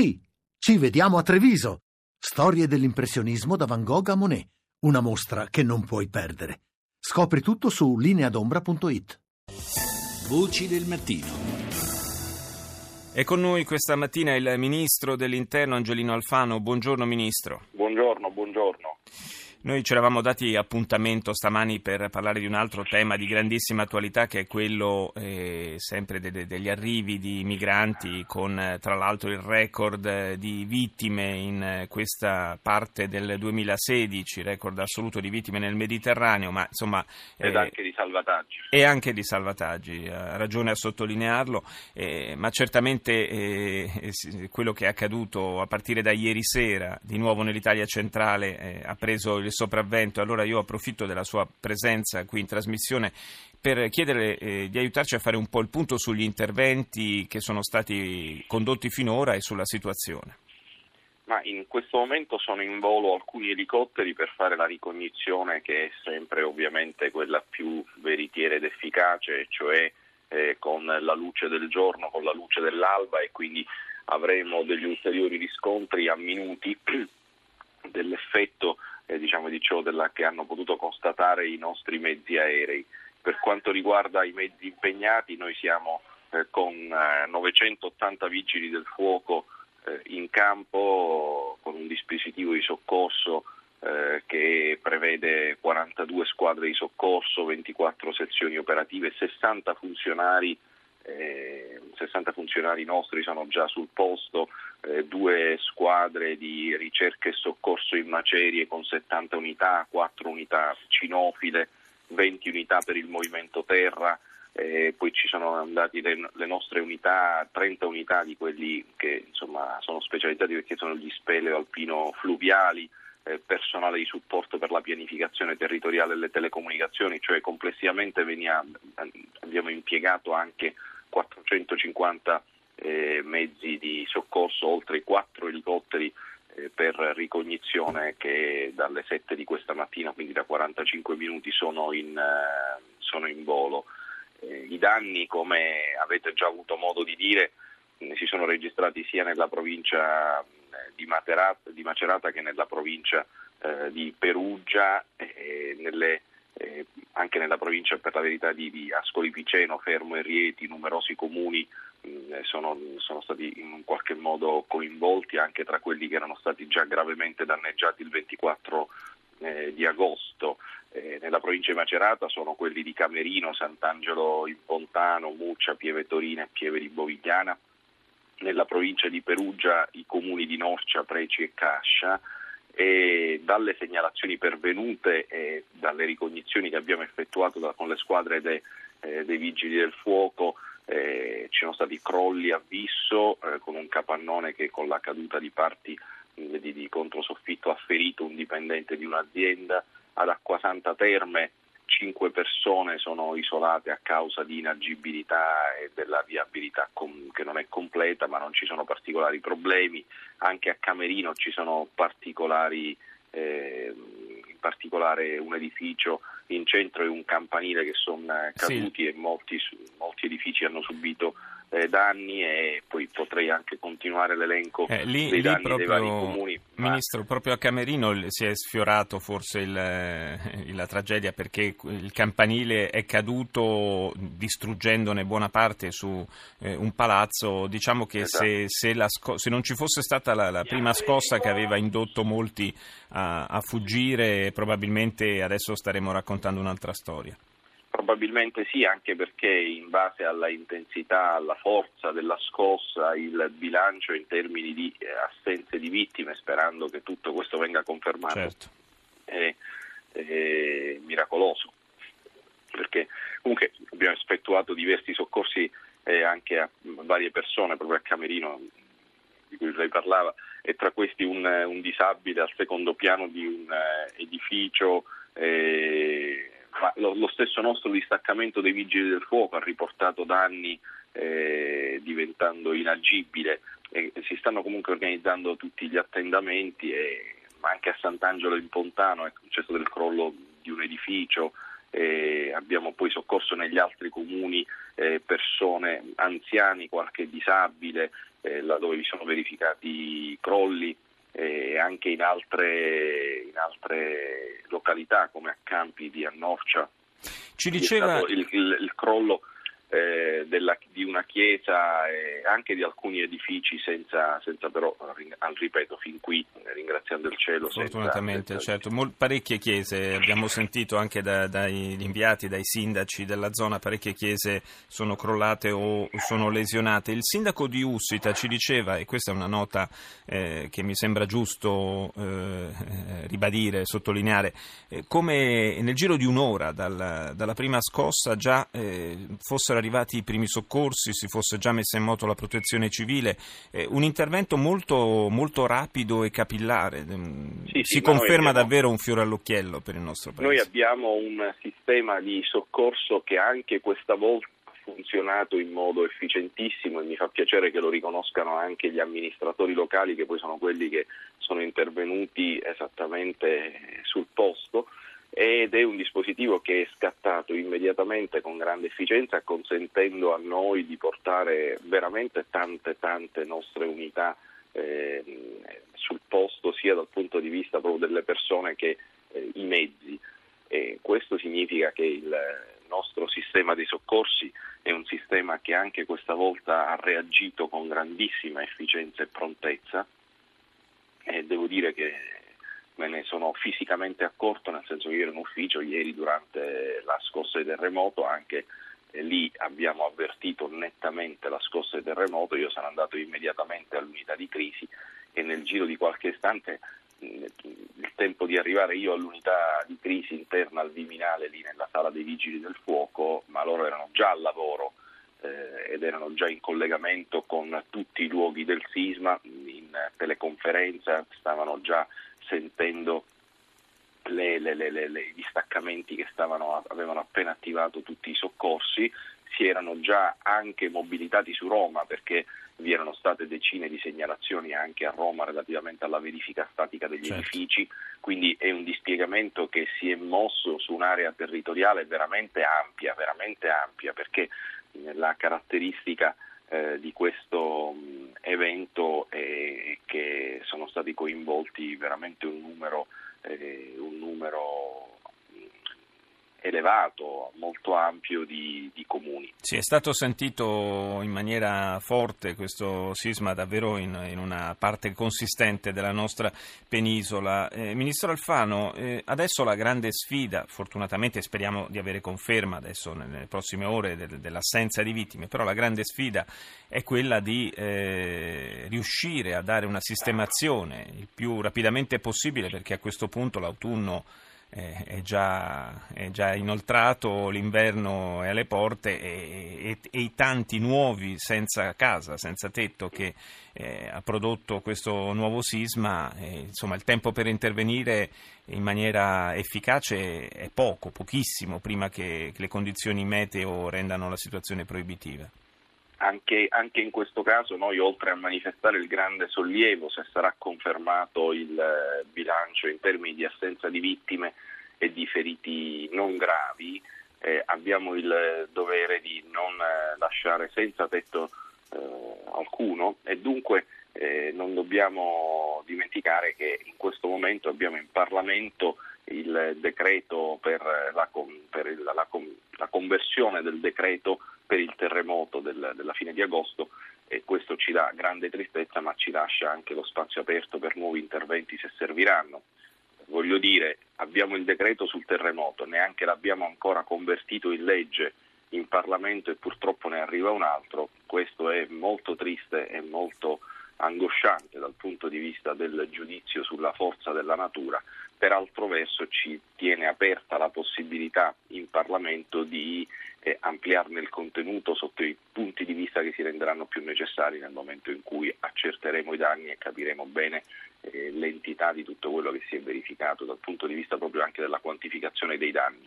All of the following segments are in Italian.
Sì, ci vediamo a Treviso. Storie dell'impressionismo da Van Gogh a Monet. Una mostra che non puoi perdere. Scopri tutto su lineadombra.it. Voci del mattino. È con noi questa mattina il Ministro dell'Interno Angelino Alfano. Buongiorno Ministro. Buongiorno. Noi ci eravamo dati appuntamento stamani per parlare di un altro tema di grandissima attualità, che è quello sempre degli arrivi di migranti, con tra l'altro il record di vittime in questa parte del 2016, record assoluto di vittime nel Mediterraneo, ma insomma ed anche di salvataggi, ha ragione a sottolinearlo, ma certamente quello che è accaduto a partire da ieri sera di nuovo nell'Italia centrale ha preso il sopravvento. Allora io approfitto della sua presenza qui in trasmissione per chiedere di aiutarci a fare un po' il punto sugli interventi che sono stati condotti finora e sulla situazione. Ma in questo momento sono in volo alcuni elicotteri per fare la ricognizione, che è sempre ovviamente quella più veritiera ed efficace, cioè con la luce del giorno, con la luce dell'alba, e quindi avremo degli ulteriori riscontri a minuti dell'effetto di ciò che hanno potuto constatare i nostri mezzi aerei. Per quanto riguarda i mezzi impegnati, noi siamo con 980 vigili del fuoco in campo, con un dispositivo di soccorso che prevede 42 squadre di soccorso, 24 sezioni operative, 60 funzionari nostri sono già sul posto, 2 squadre di ricerca e soccorso in macerie con 70 unità, 4 unità cinofile, 20 unità per il movimento terra, poi ci sono andati le nostre unità, 30 unità di quelli che insomma sono specializzati, perché sono gli Speleo Alpino Fluviali, personale di supporto per la pianificazione territoriale e le telecomunicazioni, cioè complessivamente abbiamo impiegato anche 450 mezzi di soccorso, oltre 4 elicotteri per ricognizione, che dalle 7 di questa mattina, quindi da 45 minuti, sono in volo. I danni, come avete già avuto modo di dire, si sono registrati sia nella provincia di Macerata che nella provincia di Perugia, anche nella provincia, per la verità, di Ascoli Piceno, Fermo e Rieti. Numerosi comuni sono stati in qualche modo coinvolti, anche tra quelli che erano stati già gravemente danneggiati il 24 di agosto. Nella provincia di Macerata sono quelli di Camerino, Sant'Angelo in Pontano, Muccia, Pieve Torina e Pieve di Bovigliana. Nella provincia di Perugia i comuni di Norcia, Preci e Cascia. E dalle segnalazioni pervenute e dalle ricognizioni che abbiamo effettuato con le squadre dei vigili del fuoco, ci sono stati crolli a Visso, con un capannone che con la caduta di parti di controsoffitto ha ferito un dipendente di un'azienda. Ad Acquasanta Terme 5 persone sono isolate a causa di inagibilità e della viabilità che non è completa, ma non ci sono particolari problemi. Anche a Camerino ci sono in particolare un edificio in centro e un campanile che sono caduti, sì. E molti edifici hanno subito danni, e poi potrei anche continuare l'elenco dei danni proprio, dei vari comuni. Ministro, proprio a Camerino si è sfiorato forse la tragedia, perché il campanile è caduto distruggendone buona parte su un palazzo. Diciamo che esatto. se non ci fosse stata la prima scossa che aveva indotto molti a fuggire, probabilmente adesso staremo raccontando un'altra storia. Probabilmente sì, anche perché in base alla intensità, alla forza della scossa, il bilancio in termini di assenze di vittime, sperando che tutto questo venga confermato, certo, è miracoloso, perché comunque abbiamo effettuato diversi soccorsi anche a varie persone, proprio a Camerino, di cui lei parlava, e tra questi un disabile al secondo piano di un edificio. Ma lo stesso nostro distaccamento dei vigili del fuoco ha riportato danni diventando inagibile, si stanno comunque organizzando tutti gli attendamenti, ma anche a Sant'Angelo in Pontano c'è stato il crollo di un edificio, abbiamo poi soccorso negli altri comuni persone, anziani, qualche disabile, laddove vi sono verificati crolli, anche in altre località come a Campi, di a Norcia. Ci diceva il crollo di una chiesa e anche di alcuni edifici, senza però, ripeto, fin qui, ringraziando il cielo, fortunatamente, certo, parecchie chiese, abbiamo sentito anche dagli inviati, dai sindaci della zona, parecchie chiese sono crollate o sono lesionate. Il sindaco di Ussita ci diceva, e questa è una nota che mi sembra giusto ribadire, sottolineare, come nel giro di un'ora dalla prima scossa già fossero arrivati i primi soccorsi, si fosse già messa in moto la protezione civile, un intervento molto, molto rapido e capillare. Si conferma davvero un fiore all'occhiello per il nostro paese. Noi abbiamo un sistema di soccorso che anche questa volta ha funzionato in modo efficientissimo, e mi fa piacere che lo riconoscano anche gli amministratori locali, che poi sono quelli che sono intervenuti esattamente sul posto. Ed è un dispositivo che è scattato immediatamente con grande efficienza, consentendo a noi di portare veramente tante nostre unità sul posto, sia dal punto di vista proprio delle persone che i mezzi. Questo significa che il nostro sistema dei soccorsi è un sistema che anche questa volta ha reagito con grandissima efficienza e prontezza, e devo dire che me ne sono fisicamente accorto, nel senso che io ero in ufficio ieri durante la scossa di terremoto, anche lì abbiamo avvertito nettamente la scossa di terremoto, io sono andato immediatamente all'unità di crisi e nel giro di qualche istante, il tempo di arrivare io all'unità di crisi interna al Viminale, lì nella sala dei vigili del fuoco, ma loro erano già al lavoro ed erano già in collegamento con tutti i luoghi del sisma, in teleconferenza, stavano già sentendo i distaccamenti che avevano appena attivato tutti i soccorsi, si erano già anche mobilitati su Roma, perché vi erano state decine di segnalazioni anche a Roma relativamente alla verifica statica degli edifici, quindi è un dispiegamento che si è mosso su un'area territoriale veramente ampia, perché la caratteristica di questo evento è che sono stati coinvolti veramente un numero elevato, molto ampio di comuni. Sì, è stato sentito in maniera forte questo sisma davvero in una parte consistente della nostra penisola. Ministro Alfano, adesso la grande sfida, fortunatamente speriamo di avere conferma adesso nelle prossime ore dell'assenza di vittime, però la grande sfida è quella di riuscire a dare una sistemazione il più rapidamente possibile, perché a questo punto l'autunno è già inoltrato, l'inverno è alle porte e i tanti nuovi senza casa, senza tetto che ha prodotto questo nuovo sisma, insomma il tempo per intervenire in maniera efficace è pochissimo prima che le condizioni meteo rendano la situazione proibitiva. Anche in questo caso noi, oltre a manifestare il grande sollievo se sarà confermato il bilancio in termini di assenza di vittime e di feriti non gravi, abbiamo il dovere di non lasciare senza tetto alcuno, e dunque non dobbiamo dimenticare che in questo momento abbiamo in Parlamento il decreto per la conversione del decreto per il terremoto della fine di agosto, e questo ci dà grande tristezza, ma ci lascia anche lo spazio aperto per nuovi interventi se serviranno. Voglio dire, abbiamo il decreto sul terremoto, neanche l'abbiamo ancora convertito in legge in Parlamento e purtroppo ne arriva un altro. Questo è molto triste e molto angosciante dal punto di vista del giudizio sulla forza della natura, peraltro verso ci tiene aperta la possibilità in Parlamento di ampliarne il contenuto sotto i punti di vista che si renderanno più necessari nel momento in cui accerteremo i danni e capiremo bene l'entità di tutto quello che si è verificato dal punto di vista proprio anche della quantificazione dei danni.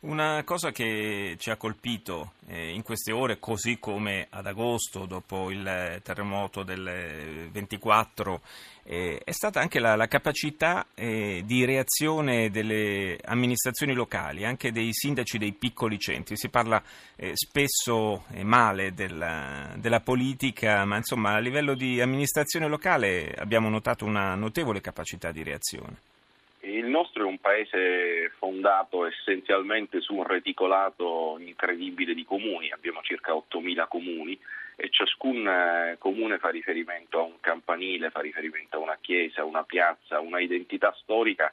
Una cosa che ci ha colpito in queste ore, così come ad agosto dopo il terremoto del 24, è stata anche la capacità di reazione delle amministrazioni locali, anche dei sindaci dei piccoli centri. Si parla spesso male della politica, ma insomma a livello di amministrazione locale abbiamo notato una notevole capacità di reazione. Il nostro è un paese fondato essenzialmente su un reticolato incredibile di comuni, abbiamo circa 8.000 comuni e ciascun comune fa riferimento a un campanile, fa riferimento a una chiesa, una piazza, una identità storica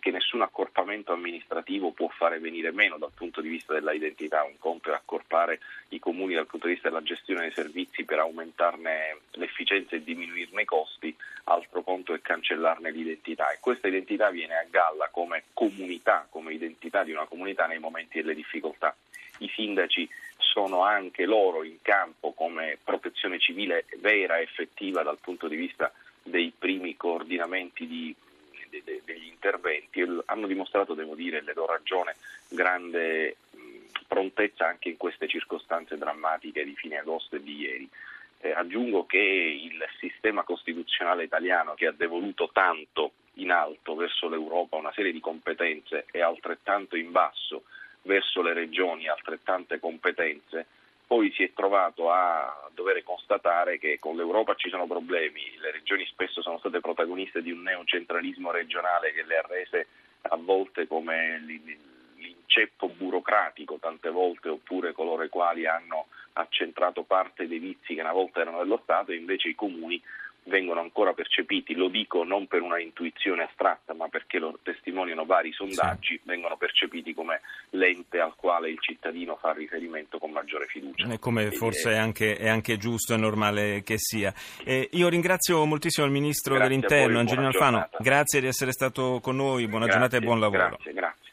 che nessun accorpamento amministrativo può fare venire meno dal punto di vista della identità. Un conto è accorpare i comuni dal punto di vista della gestione dei servizi per aumentarne l'efficienza e diminuirne i costi, altro conto è cancellarne l'identità, e questa identità viene a galla come comunità, come identità di una comunità nei momenti delle difficoltà. I sindaci sono anche loro in campo come protezione civile vera e effettiva dal punto di vista dei primi coordinamenti degli interventi. Hanno dimostrato, devo dire, le do ragione, grande prontezza anche in queste circostanze drammatiche di fine agosto e di ieri. Aggiungo che il sistema costituzionale italiano, che ha devoluto tanto in alto verso l'Europa una serie di competenze e altrettanto in basso verso le regioni altrettante competenze, poi si è trovato a dover constatare che con l'Europa ci sono problemi, le regioni spesso sono state protagoniste di un neocentralismo regionale che le ha rese a volte come l'inceppo burocratico tante volte, oppure coloro i quali hanno accentrato parte dei vizi che una volta erano dello Stato, e invece i comuni vengono ancora percepiti, lo dico non per una intuizione astratta ma perché lo testimoniano vari sondaggi, vengono percepiti come l'ente al quale il cittadino fa riferimento con maggiore fiducia. E come forse è anche giusto e normale che sia. Io ringrazio moltissimo il Ministro dell'Interno, Angelino Alfano, grazie di essere stato con noi, buona giornata e buon lavoro. Grazie.